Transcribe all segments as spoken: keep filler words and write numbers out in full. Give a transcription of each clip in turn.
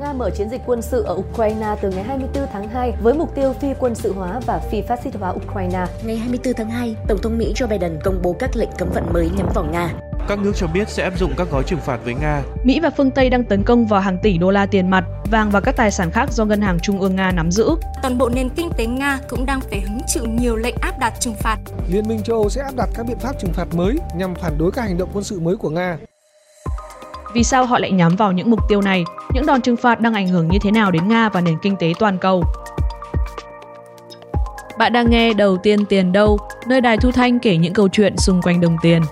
Nga mở chiến dịch quân sự ở Ukraine từ ngày hai mươi tư tháng hai với mục tiêu phi quân sự hóa và phi phát xít hóa Ukraine. Ngày hai mươi tư tháng hai, Tổng thống Mỹ Joe Biden công bố các lệnh cấm vận mới nhắm vào Nga. Các nước cho biết sẽ áp dụng các gói trừng phạt với Nga. Mỹ và phương Tây đang tấn công vào hàng tỷ đô la tiền mặt, vàng và các tài sản khác do Ngân hàng Trung ương Nga nắm giữ. Toàn bộ nền kinh tế Nga cũng đang phải hứng chịu nhiều lệnh áp đặt trừng phạt. Liên minh châu Âu sẽ áp đặt các biện pháp trừng phạt mới nhằm phản đối các hành động quân sự mới của Nga. Vì sao họ lại nhắm vào những mục tiêu này? Những đòn trừng phạt đang ảnh hưởng như thế nào đến Nga và nền kinh tế toàn cầu? Bạn đang nghe Đầu Tiên Tiền Đâu, nơi Đài Thu Thanh kể những câu chuyện xung quanh đồng tiền.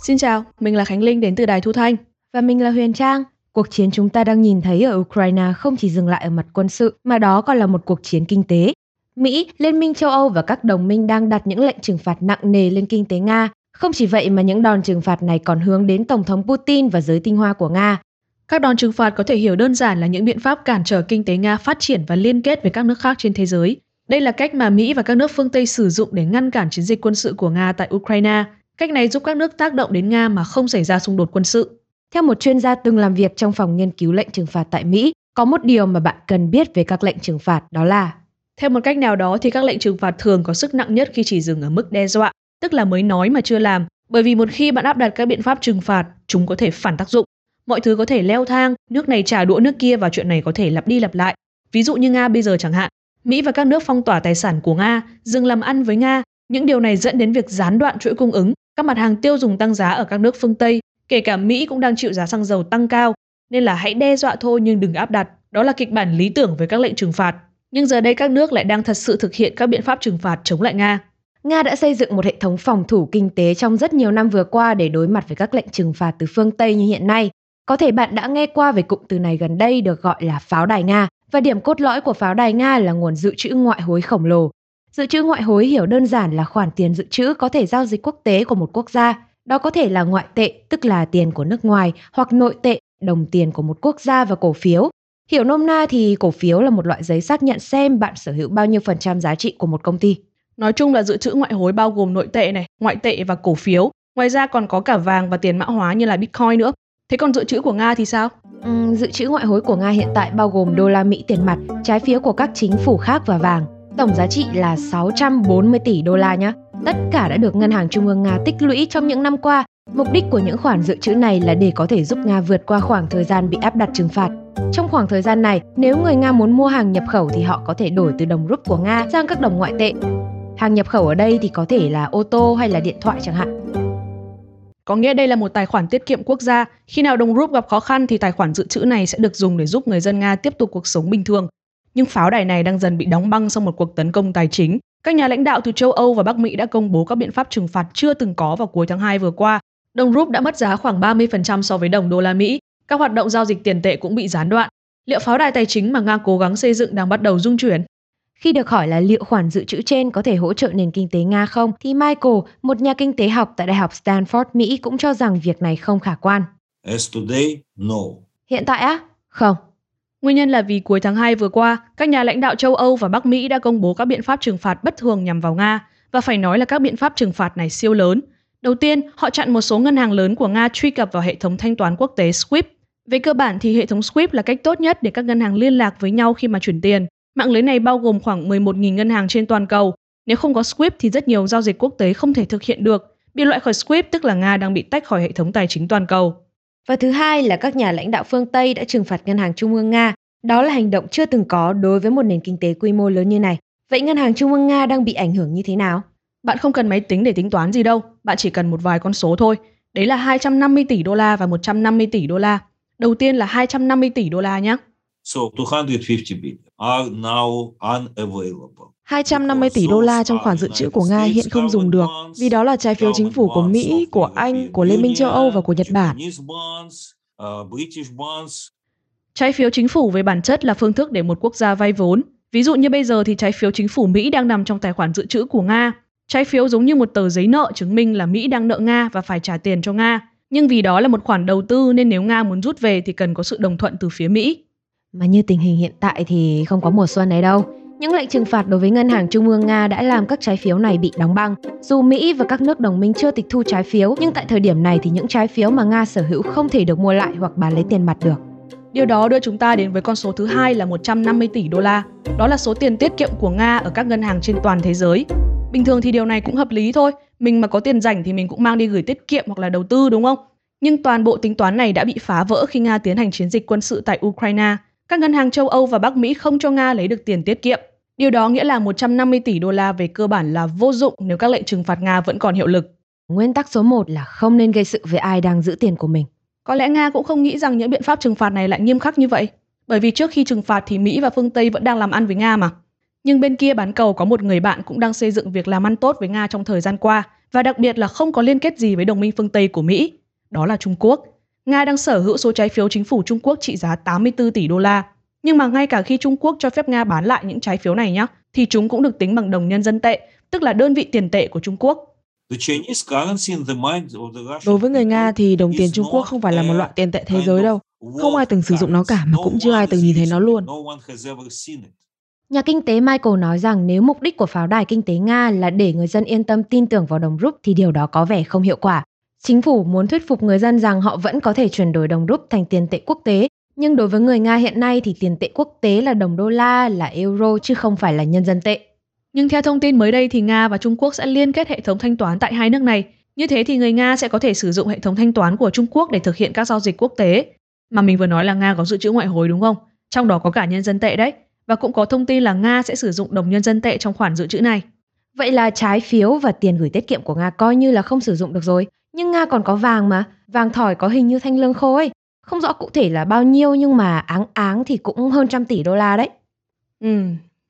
Xin chào, mình là Khánh Linh đến từ Đài Thu Thanh. Và mình là Huyền Trang. Cuộc chiến chúng ta đang nhìn thấy ở Ukraine không chỉ dừng lại ở mặt quân sự, mà đó còn là một cuộc chiến kinh tế. Mỹ, Liên minh châu Âu và các đồng minh đang đặt những lệnh trừng phạt nặng nề lên kinh tế Nga. Không chỉ vậy mà những đòn trừng phạt này còn hướng đến Tổng thống Putin và giới tinh hoa của Nga. Các đòn trừng phạt có thể hiểu đơn giản là những biện pháp cản trở kinh tế Nga phát triển và liên kết với các nước khác trên thế giới. Đây là cách mà Mỹ và các nước phương Tây sử dụng để ngăn cản chiến dịch quân sự của Nga tại Ukraine. Cách này giúp các nước tác động đến Nga mà không xảy ra xung đột quân sự. Theo một chuyên gia từng làm việc trong phòng nghiên cứu lệnh trừng phạt tại Mỹ, có một điều mà bạn cần biết về các lệnh trừng phạt đó là theo một cách nào đó thì các lệnh trừng phạt thường có sức nặng nhất khi chỉ dừng ở mức đe dọa, tức là mới nói mà chưa làm, bởi vì một khi bạn áp đặt các biện pháp trừng phạt, chúng có thể phản tác dụng. Mọi thứ có thể leo thang, nước này trả đũa nước kia và chuyện này có thể lặp đi lặp lại. Ví dụ như Nga bây giờ chẳng hạn, Mỹ và các nước phong tỏa tài sản của Nga, dừng làm ăn với Nga, những điều này dẫn đến việc gián đoạn chuỗi cung ứng. Các mặt hàng tiêu dùng tăng giá ở các nước phương Tây, kể cả Mỹ cũng đang chịu giá xăng dầu tăng cao, nên là hãy đe dọa thôi nhưng đừng áp đặt. Đó là kịch bản lý tưởng với các lệnh trừng phạt. Nhưng giờ đây các nước lại đang thật sự thực hiện các biện pháp trừng phạt chống lại Nga. Nga đã xây dựng một hệ thống phòng thủ kinh tế trong rất nhiều năm vừa qua để đối mặt với các lệnh trừng phạt từ phương Tây như hiện nay. Có thể bạn đã nghe qua về cụm từ này gần đây được gọi là pháo đài Nga, và điểm cốt lõi của pháo đài Nga là nguồn dự trữ ngoại hối khổng lồ. Dự trữ ngoại hối hiểu đơn giản là khoản tiền dự trữ có thể giao dịch quốc tế của một quốc gia. Đó có thể là ngoại tệ, tức là tiền của nước ngoài, hoặc nội tệ, đồng tiền của một quốc gia và cổ phiếu. Hiểu nôm na thì cổ phiếu là một loại giấy xác nhận xem bạn sở hữu bao nhiêu phần trăm giá trị của một công ty. Nói chung là dự trữ ngoại hối bao gồm nội tệ này, ngoại tệ và cổ phiếu. Ngoài ra còn có cả vàng và tiền mã hóa như là Bitcoin nữa. Thế còn dự trữ của Nga thì sao? Ừ, dự trữ ngoại hối của Nga hiện tại bao gồm đô la Mỹ tiền mặt, trái phiếu của các chính phủ khác và vàng. Tổng giá trị là sáu trăm bốn mươi tỷ đô la nhé. Tất cả đã được Ngân hàng Trung ương Nga tích lũy trong những năm qua. Mục đích của những khoản dự trữ này là để có thể giúp Nga vượt qua khoảng thời gian bị áp đặt trừng phạt. Trong khoảng thời gian này, nếu người Nga muốn mua hàng nhập khẩu thì họ có thể đổi từ đồng rúp của Nga sang các đồng ngoại tệ. Hàng nhập khẩu ở đây thì có thể là ô tô hay là điện thoại chẳng hạn. Có nghĩa đây là một tài khoản tiết kiệm quốc gia. Khi nào đồng rúp gặp khó khăn thì tài khoản dự trữ này sẽ được dùng để giúp người dân Nga tiếp tục cuộc sống bình thường. Nhưng pháo đài này đang dần bị đóng băng sau một cuộc tấn công tài chính. Các nhà lãnh đạo từ châu Âu và Bắc Mỹ đã công bố các biện pháp trừng phạt chưa từng có vào cuối tháng hai vừa qua. Đồng rúp đã mất giá khoảng ba mươi phần trăm so với đồng đô la Mỹ. Các hoạt động giao dịch tiền tệ cũng bị gián đoạn. Liệu pháo đài tài chính mà Nga cố gắng xây dựng đang bắt đầu rung chuyển? Khi được hỏi là liệu khoản dự trữ trên có thể hỗ trợ nền kinh tế Nga không, thì Michael, một nhà kinh tế học tại Đại học Stanford, Mỹ cũng cho rằng việc này không khả quan. As today, no. Hiện tại á? Không. Nguyên nhân là vì cuối tháng hai vừa qua, các nhà lãnh đạo châu Âu và Bắc Mỹ đã công bố các biện pháp trừng phạt bất thường nhằm vào Nga, và phải nói là các biện pháp trừng phạt này siêu lớn. Đầu tiên, họ chặn một số ngân hàng lớn của Nga truy cập vào hệ thống thanh toán quốc tế SWIFT. Về cơ bản thì hệ thống SWIFT là cách tốt nhất để các ngân hàng liên lạc với nhau khi mà chuyển tiền. Mạng lưới này bao gồm khoảng mười một nghìn ngân hàng trên toàn cầu. Nếu không có SWIFT thì rất nhiều giao dịch quốc tế không thể thực hiện được. Bị loại khỏi SWIFT tức là Nga đang bị tách khỏi hệ thống tài chính toàn cầu. Và thứ hai là các nhà lãnh đạo phương Tây đã trừng phạt Ngân hàng Trung ương Nga. Đó là hành động chưa từng có đối với một nền kinh tế quy mô lớn như này. Vậy Ngân hàng Trung ương Nga đang bị ảnh hưởng như thế nào? Bạn không cần máy tính để tính toán gì đâu, bạn chỉ cần một vài con số thôi. Đấy là hai trăm năm mươi tỷ đô la và một trăm năm mươi tỷ đô la. Đầu tiên là hai trăm năm mươi tỷ đô la nhé. So two hundred fifty billion are now unavailable. hai trăm năm mươi tỷ đô la trong khoản dự trữ của Nga hiện không dùng được vì đó là trái phiếu chính phủ của Mỹ, của Anh, của Liên minh châu Âu và của Nhật Bản. Trái phiếu chính phủ về bản chất là phương thức để một quốc gia vay vốn. Ví dụ như bây giờ thì trái phiếu chính phủ Mỹ đang nằm trong tài khoản dự trữ của Nga. Trái phiếu giống như một tờ giấy nợ chứng minh là Mỹ đang nợ Nga và phải trả tiền cho Nga. Nhưng vì đó là một khoản đầu tư nên nếu Nga muốn rút về thì cần có sự đồng thuận từ phía Mỹ. Mà như tình hình hiện tại thì không có mùa xuân này đâu. Những lệnh trừng phạt đối với Ngân hàng Trung ương Nga đã làm các trái phiếu này bị đóng băng. Dù Mỹ và các nước đồng minh chưa tịch thu trái phiếu, nhưng tại thời điểm này thì những trái phiếu mà Nga sở hữu không thể được mua lại hoặc bán lấy tiền mặt được. Điều đó đưa chúng ta đến với con số thứ hai là một trăm năm mươi tỷ đô la. Đó là số tiền tiết kiệm của Nga ở các ngân hàng trên toàn thế giới. Bình thường thì điều này cũng hợp lý thôi. Mình mà có tiền rảnh thì mình cũng mang đi gửi tiết kiệm hoặc là đầu tư, đúng không? Nhưng toàn bộ tính toán này đã bị phá vỡ khi Nga tiến hành chiến dịch quân sự tại Ukraine. Các ngân hàng châu Âu và Bắc Mỹ không cho Nga lấy được tiền tiết kiệm. Điều đó nghĩa là một trăm năm mươi tỷ đô la về cơ bản là vô dụng nếu các lệnh trừng phạt Nga vẫn còn hiệu lực. Nguyên tắc số một là không nên gây sự với ai đang giữ tiền của mình. Có lẽ Nga cũng không nghĩ rằng những biện pháp trừng phạt này lại nghiêm khắc như vậy. Bởi vì trước khi trừng phạt thì Mỹ và phương Tây vẫn đang làm ăn với Nga mà. Nhưng bên kia bán cầu có một người bạn cũng đang xây dựng việc làm ăn tốt với Nga trong thời gian qua, và đặc biệt là không có liên kết gì với đồng minh phương Tây của Mỹ. Đó là Trung Quốc. Nga đang sở hữu số trái phiếu chính phủ Trung Quốc trị giá tám mươi tư tỷ đô la. Nhưng mà ngay cả khi Trung Quốc cho phép Nga bán lại những trái phiếu này nhá, thì chúng cũng được tính bằng đồng nhân dân tệ, tức là đơn vị tiền tệ của Trung Quốc. Đối với người Nga thì đồng tiền Trung Quốc không phải là một loại tiền tệ thế giới đâu. Không ai từng sử dụng nó cả, mà cũng chưa ai từng nhìn thấy nó luôn. Nhà kinh tế Michael nói rằng nếu mục đích của pháo đài kinh tế Nga là để người dân yên tâm tin tưởng vào đồng rúp thì điều đó có vẻ không hiệu quả. Chính phủ muốn thuyết phục người dân rằng họ vẫn có thể chuyển đổi đồng rúp thành tiền tệ quốc tế, nhưng đối với người Nga hiện nay thì tiền tệ quốc tế là đồng đô la, là euro chứ không phải là nhân dân tệ. Nhưng theo thông tin mới đây thì Nga và Trung Quốc sẽ liên kết hệ thống thanh toán tại hai nước này. Như thế thì người Nga sẽ có thể sử dụng hệ thống thanh toán của Trung Quốc để thực hiện các giao dịch quốc tế. Mà mình vừa nói là Nga có dự trữ ngoại hối, đúng không? Trong đó có cả nhân dân tệ đấy. Và cũng có thông tin là Nga sẽ sử dụng đồng nhân dân tệ trong khoản dự trữ này. Vậy là trái phiếu và tiền gửi tiết kiệm của Nga coi như là không sử dụng được rồi. Nhưng Nga còn có vàng mà, vàng thỏi có hình như thanh lương khô ấy. Không rõ cụ thể là bao nhiêu nhưng mà áng áng thì cũng hơn trăm tỷ đô la đấy. Ừ,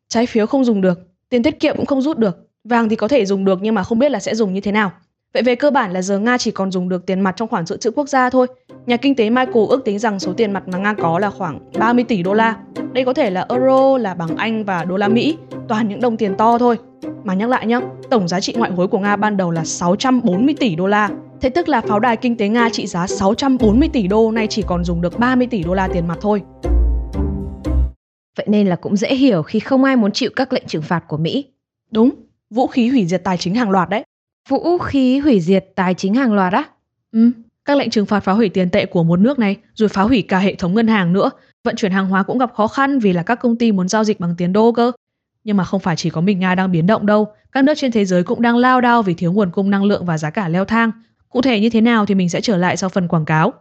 trái phiếu không dùng được, tiền tiết kiệm cũng không rút được. Vàng thì có thể dùng được nhưng mà không biết là sẽ dùng như thế nào. Vậy về cơ bản là giờ Nga chỉ còn dùng được tiền mặt trong khoản dự trữ quốc gia thôi. Nhà kinh tế Michael ước tính rằng số tiền mặt mà Nga có là khoảng ba mươi tỷ đô la. Đây có thể là euro, là bảng Anh và đô la Mỹ, toàn những đồng tiền to thôi. Mà nhắc lại nhá, tổng giá trị ngoại hối của Nga ban đầu là sáu trăm bốn mươi tỷ đô la. Thế tức là pháo đài kinh tế Nga trị giá sáu trăm bốn mươi tỷ đô nay chỉ còn dùng được ba mươi tỷ đô la tiền mặt thôi. Vậy nên là cũng dễ hiểu khi không ai muốn chịu các lệnh trừng phạt của Mỹ. Đúng, vũ khí hủy diệt tài chính hàng loạt đấy. Vũ khí hủy diệt tài chính hàng loạt á? Ừ, các lệnh trừng phạt phá hủy tiền tệ của một nước này, rồi phá hủy cả hệ thống ngân hàng nữa. Vận chuyển hàng hóa cũng gặp khó khăn vì là các công ty muốn giao dịch bằng tiền đô cơ. Nhưng mà không phải chỉ có mình Nga đang biến động đâu. Các nước trên thế giới cũng đang lao đao vì thiếu nguồn cung năng lượng và giá cả leo thang. Cụ thể như thế nào thì mình sẽ trở lại sau phần quảng cáo.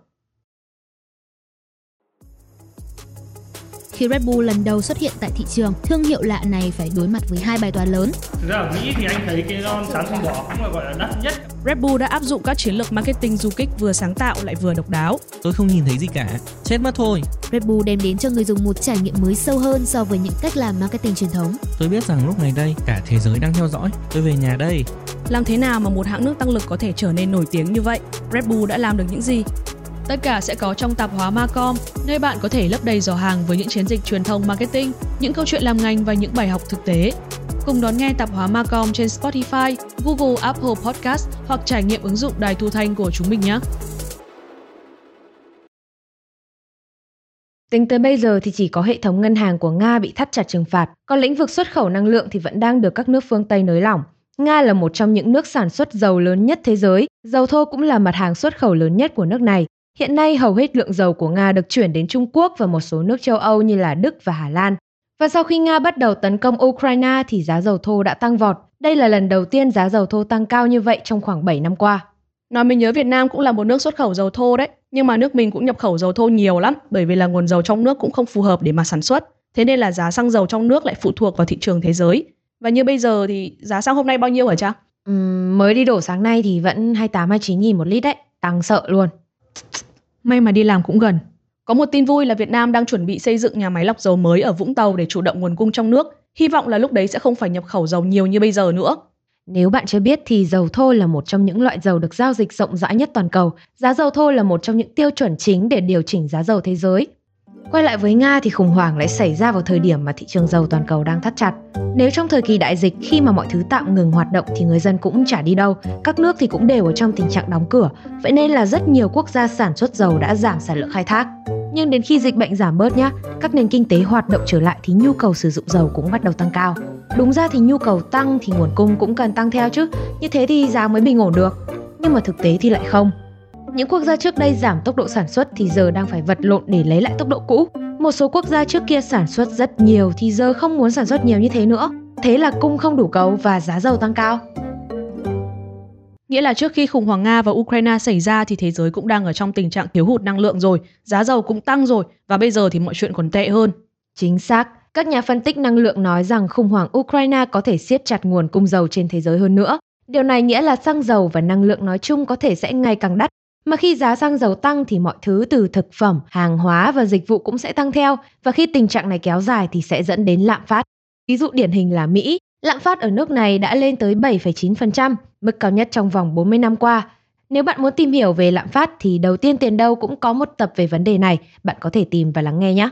Khi Red Bull lần đầu xuất hiện tại thị trường, thương hiệu lạ này phải đối mặt với hai bài toán lớn. Thực ra ở Mỹ thì anh thấy cái lon sáng không bỏ cũng là gọi là đắt nhất. Red Bull đã áp dụng các chiến lược marketing du kích vừa sáng tạo lại vừa độc đáo. Tôi không nhìn thấy gì cả, chết mất thôi. Red Bull đem đến cho người dùng một trải nghiệm mới sâu hơn so với những cách làm marketing truyền thống. Tôi biết rằng lúc này đây cả thế giới đang theo dõi, tôi về nhà đây. Làm thế nào mà một hãng nước tăng lực có thể trở nên nổi tiếng như vậy? Red Bull đã làm được những gì? Tất cả sẽ có trong tạp hóa Macom, nơi bạn có thể lấp đầy giỏ hàng với những chiến dịch truyền thông marketing, những câu chuyện làm ngành và những bài học thực tế. Cùng đón nghe tạp hóa Macom trên Spotify, Google, Apple Podcast hoặc trải nghiệm ứng dụng đài thu thanh của chúng mình nhé! Tính tới bây giờ thì chỉ có hệ thống ngân hàng của Nga bị thắt chặt trừng phạt, còn lĩnh vực xuất khẩu năng lượng thì vẫn đang được các nước phương Tây nới lỏng. Nga là một trong những nước sản xuất dầu lớn nhất thế giới, dầu thô cũng là mặt hàng xuất khẩu lớn nhất của nước này. Hiện nay, hầu hết lượng dầu của Nga được chuyển đến Trung Quốc và một số nước châu Âu như là Đức và Hà Lan. Và sau khi Nga bắt đầu tấn công Ukraine thì giá dầu thô đã tăng vọt. Đây là lần đầu tiên giá dầu thô tăng cao như vậy trong khoảng bảy năm qua. Nói mình nhớ Việt Nam cũng là một nước xuất khẩu dầu thô đấy. Nhưng mà nước mình cũng nhập khẩu dầu thô nhiều lắm bởi vì là nguồn dầu trong nước cũng không phù hợp để mà sản xuất. Thế nên là giá xăng dầu trong nước lại phụ thuộc vào thị trường thế giới. Và như bây giờ thì giá xăng hôm nay bao nhiêu hả cha? Uhm, mới đi đổ sáng nay thì vẫn hai mươi tám hai mươi chín nghìn một lít đấy, tăng sợ luôn. May mà đi làm cũng gần. Có một tin vui là Việt Nam đang chuẩn bị xây dựng nhà máy lọc dầu mới ở Vũng Tàu để chủ động nguồn cung trong nước. Hy vọng là lúc đấy sẽ không phải nhập khẩu dầu nhiều như bây giờ nữa. Nếu bạn chưa biết thì dầu thô là một trong những loại dầu được giao dịch rộng rãi nhất toàn cầu. Giá dầu thô là một trong những tiêu chuẩn chính để điều chỉnh giá dầu thế giới. Quay lại với Nga thì khủng hoảng lại xảy ra vào thời điểm mà thị trường dầu toàn cầu đang thắt chặt. Nếu trong thời kỳ đại dịch khi mà mọi thứ tạm ngừng hoạt động thì người dân cũng chả đi đâu, các nước thì cũng đều ở trong tình trạng đóng cửa, vậy nên là rất nhiều quốc gia sản xuất dầu đã giảm sản lượng khai thác. Nhưng đến khi dịch bệnh giảm bớt nhá, các nền kinh tế hoạt động trở lại thì nhu cầu sử dụng dầu cũng bắt đầu tăng cao. Đúng ra thì nhu cầu tăng thì nguồn cung cũng cần tăng theo chứ, như thế thì giá mới bình ổn được. Nhưng mà thực tế thì lại không. Những quốc gia trước đây giảm tốc độ sản xuất thì giờ đang phải vật lộn để lấy lại tốc độ cũ. Một số quốc gia trước kia sản xuất rất nhiều thì giờ không muốn sản xuất nhiều như thế nữa. Thế là cung không đủ cầu và giá dầu tăng cao. Nghĩa là trước khi khủng hoảng Nga và Ukraine xảy ra thì thế giới cũng đang ở trong tình trạng thiếu hụt năng lượng rồi, giá dầu cũng tăng rồi và bây giờ thì mọi chuyện còn tệ hơn. Chính xác, các nhà phân tích năng lượng nói rằng khủng hoảng Ukraine có thể siết chặt nguồn cung dầu trên thế giới hơn nữa. Điều này nghĩa là xăng dầu và năng lượng nói chung có thể sẽ ngày càng đắt. Mà khi giá xăng dầu tăng thì mọi thứ từ thực phẩm, hàng hóa và dịch vụ cũng sẽ tăng theo. Và khi tình trạng này kéo dài thì sẽ dẫn đến lạm phát. Ví dụ điển hình là Mỹ. Lạm phát ở nước này đã lên tới bảy phẩy chín phần trăm, mức cao nhất trong vòng bốn mươi năm qua. Nếu bạn muốn tìm hiểu về lạm phát thì đầu tiên tiền đâu cũng có một tập về vấn đề này. Bạn có thể tìm và lắng nghe nhé.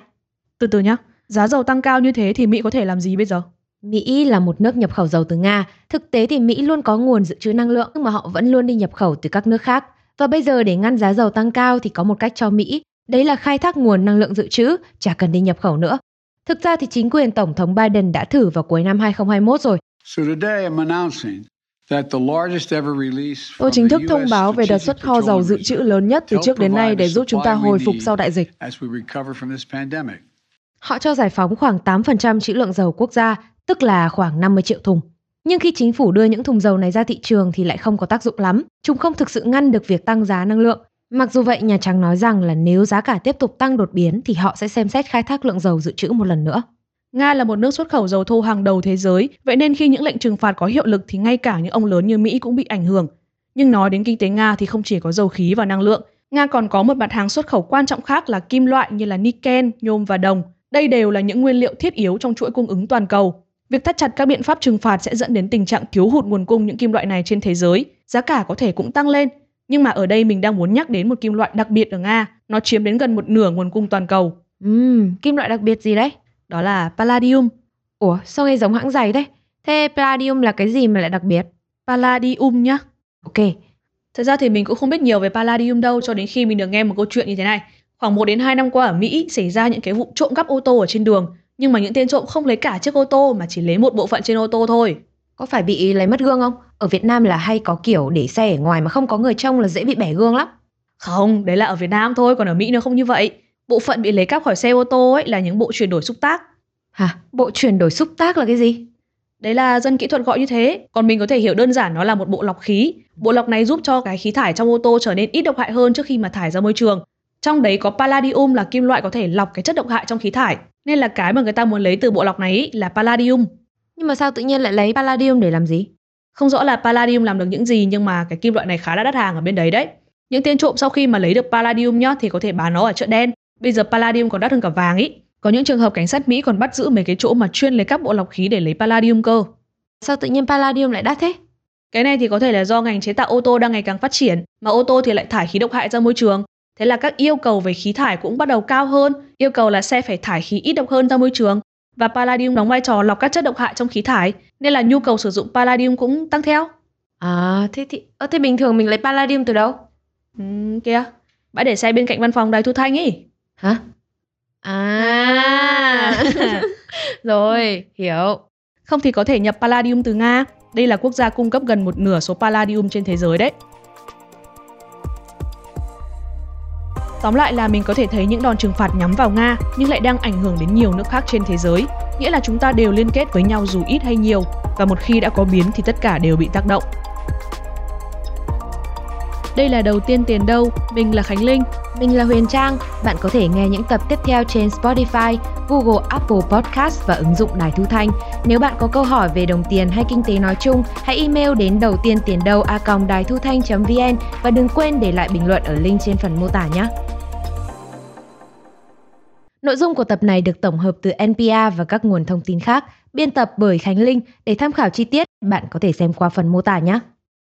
Từ từ nhé, giá dầu tăng cao như thế thì Mỹ có thể làm gì bây giờ? Mỹ là một nước nhập khẩu dầu từ Nga. Thực tế thì Mỹ luôn có nguồn dự trữ năng lượng nhưng mà họ vẫn luôn đi nhập khẩu từ các nước khác. Và bây giờ để ngăn giá dầu tăng cao thì có một cách cho Mỹ, đấy là khai thác nguồn năng lượng dự trữ, chả cần đi nhập khẩu nữa. Thực ra thì chính quyền Tổng thống Biden đã thử vào cuối năm hai không hai mốt rồi. Tôi chính thức thông báo về đợt xuất kho dầu dự trữ lớn nhất từ trước đến nay để giúp chúng ta hồi phục sau đại dịch. Họ cho giải phóng khoảng tám phần trăm trữ lượng dầu quốc gia, tức là khoảng năm mươi triệu thùng. Nhưng khi chính phủ đưa những thùng dầu này ra thị trường thì lại không có tác dụng lắm. Chúng không thực sự ngăn được việc tăng giá năng lượng. Mặc dù vậy, Nhà Trắng nói rằng là nếu giá cả tiếp tục tăng đột biến thì họ sẽ xem xét khai thác lượng dầu dự trữ một lần nữa. Nga là một nước xuất khẩu dầu thô hàng đầu thế giới. Vậy nên khi những lệnh trừng phạt có hiệu lực thì ngay cả những ông lớn như Mỹ cũng bị ảnh hưởng. Nhưng nói đến kinh tế Nga thì không chỉ có dầu khí và năng lượng. Nga còn có một mặt hàng xuất khẩu quan trọng khác là kim loại như là niken, nhôm và đồng. Đây đều là những nguyên liệu thiết yếu trong chuỗi cung ứng toàn cầu. Việc thắt chặt các biện pháp trừng phạt sẽ dẫn đến tình trạng thiếu hụt nguồn cung những kim loại này trên thế giới. Giá cả có thể cũng tăng lên. Nhưng mà ở đây mình đang muốn nhắc đến một kim loại đặc biệt ở Nga. Nó chiếm đến gần một nửa nguồn cung toàn cầu. Ừm, kim loại đặc biệt gì đấy? Đó là palladium. Ủa, sao nghe giống hãng giày đấy? Thế palladium là cái gì mà lại đặc biệt? Palladium nhá. Ok. Thật ra thì mình cũng không biết nhiều về palladium đâu cho đến khi mình được nghe một câu chuyện như thế này. Khoảng một đến hai năm qua ở Mỹ xảy ra những cái vụ trộm cắp ô tô ở trên đường. Nhưng mà những tên trộm không lấy cả chiếc ô tô mà chỉ lấy một bộ phận trên ô tô thôi. Có phải bị lấy mất gương không? Ở Việt Nam là hay có kiểu để xe ở ngoài mà không có người trông là dễ bị bẻ gương lắm. Không, đấy là ở Việt Nam thôi, còn ở Mỹ nó không như vậy. Bộ phận bị lấy cắp khỏi xe ô tô ấy là những bộ chuyển đổi xúc tác. Hả? Bộ chuyển đổi xúc tác là cái gì? Đấy là dân kỹ thuật gọi như thế. Còn mình có thể hiểu đơn giản nó là một bộ lọc khí. Bộ lọc này giúp cho cái khí thải trong ô tô trở nên ít độc hại hơn trước khi mà thải ra môi trường. Trong đấy có palladium là kim loại có thể lọc cái chất độc hại trong khí thải. Nên là cái mà người ta muốn lấy từ bộ lọc này là palladium. Nhưng mà sao tự nhiên lại lấy palladium để làm gì? Không rõ là palladium làm được những gì nhưng mà cái kim loại này khá là đắt hàng ở bên đấy đấy. Những tên trộm sau khi mà lấy được palladium nhá thì có thể bán nó ở chợ đen. Bây giờ palladium còn đắt hơn cả vàng ý. Có những trường hợp cảnh sát Mỹ còn bắt giữ mấy cái chỗ mà chuyên lấy các bộ lọc khí để lấy palladium cơ. Sao tự nhiên palladium lại đắt thế? Cái này thì có thể là do ngành chế tạo ô tô đang ngày càng phát triển, mà ô tô thì lại thải khí độc hại ra môi trường. Thế là các yêu cầu về khí thải cũng bắt đầu cao hơn, yêu cầu là xe phải thải khí ít độc hơn ra môi trường. Và palladium đóng vai trò lọc các chất độc hại trong khí thải, nên là nhu cầu sử dụng palladium cũng tăng theo. À, thế thì... Ơ, thế bình thường mình lấy palladium từ đâu? Ừm, kìa, bãi để xe bên cạnh văn phòng Đài Thu Thanh ấy. Hả? À... Rồi, hiểu. Không thì có thể nhập palladium từ Nga. Đây là quốc gia cung cấp gần một nửa số palladium trên thế giới đấy. Tóm lại là mình có thể thấy những đòn trừng phạt nhắm vào Nga nhưng lại đang ảnh hưởng đến nhiều nước khác trên thế giới. Nghĩa là chúng ta đều liên kết với nhau dù ít hay nhiều, và một khi đã có biến thì tất cả đều bị tác động. Đây là Đầu Tiên Tiền Đâu, mình là Khánh Linh. Mình là Huyền Trang. Bạn có thể nghe những tập tiếp theo trên Spotify, Google, Apple Podcast và ứng dụng Đài Thu Thanh. Nếu bạn có câu hỏi về đồng tiền hay kinh tế nói chung, hãy email đến đầu tiên tiền đâu a còng đài thu thanh chấm vn và đừng quên để lại bình luận ở link trên phần mô tả nhé. Nội dung của tập này được tổng hợp từ en pê e rờ và các nguồn thông tin khác, biên tập bởi Khánh Linh. Để tham khảo chi tiết, bạn có thể xem qua phần mô tả nhé.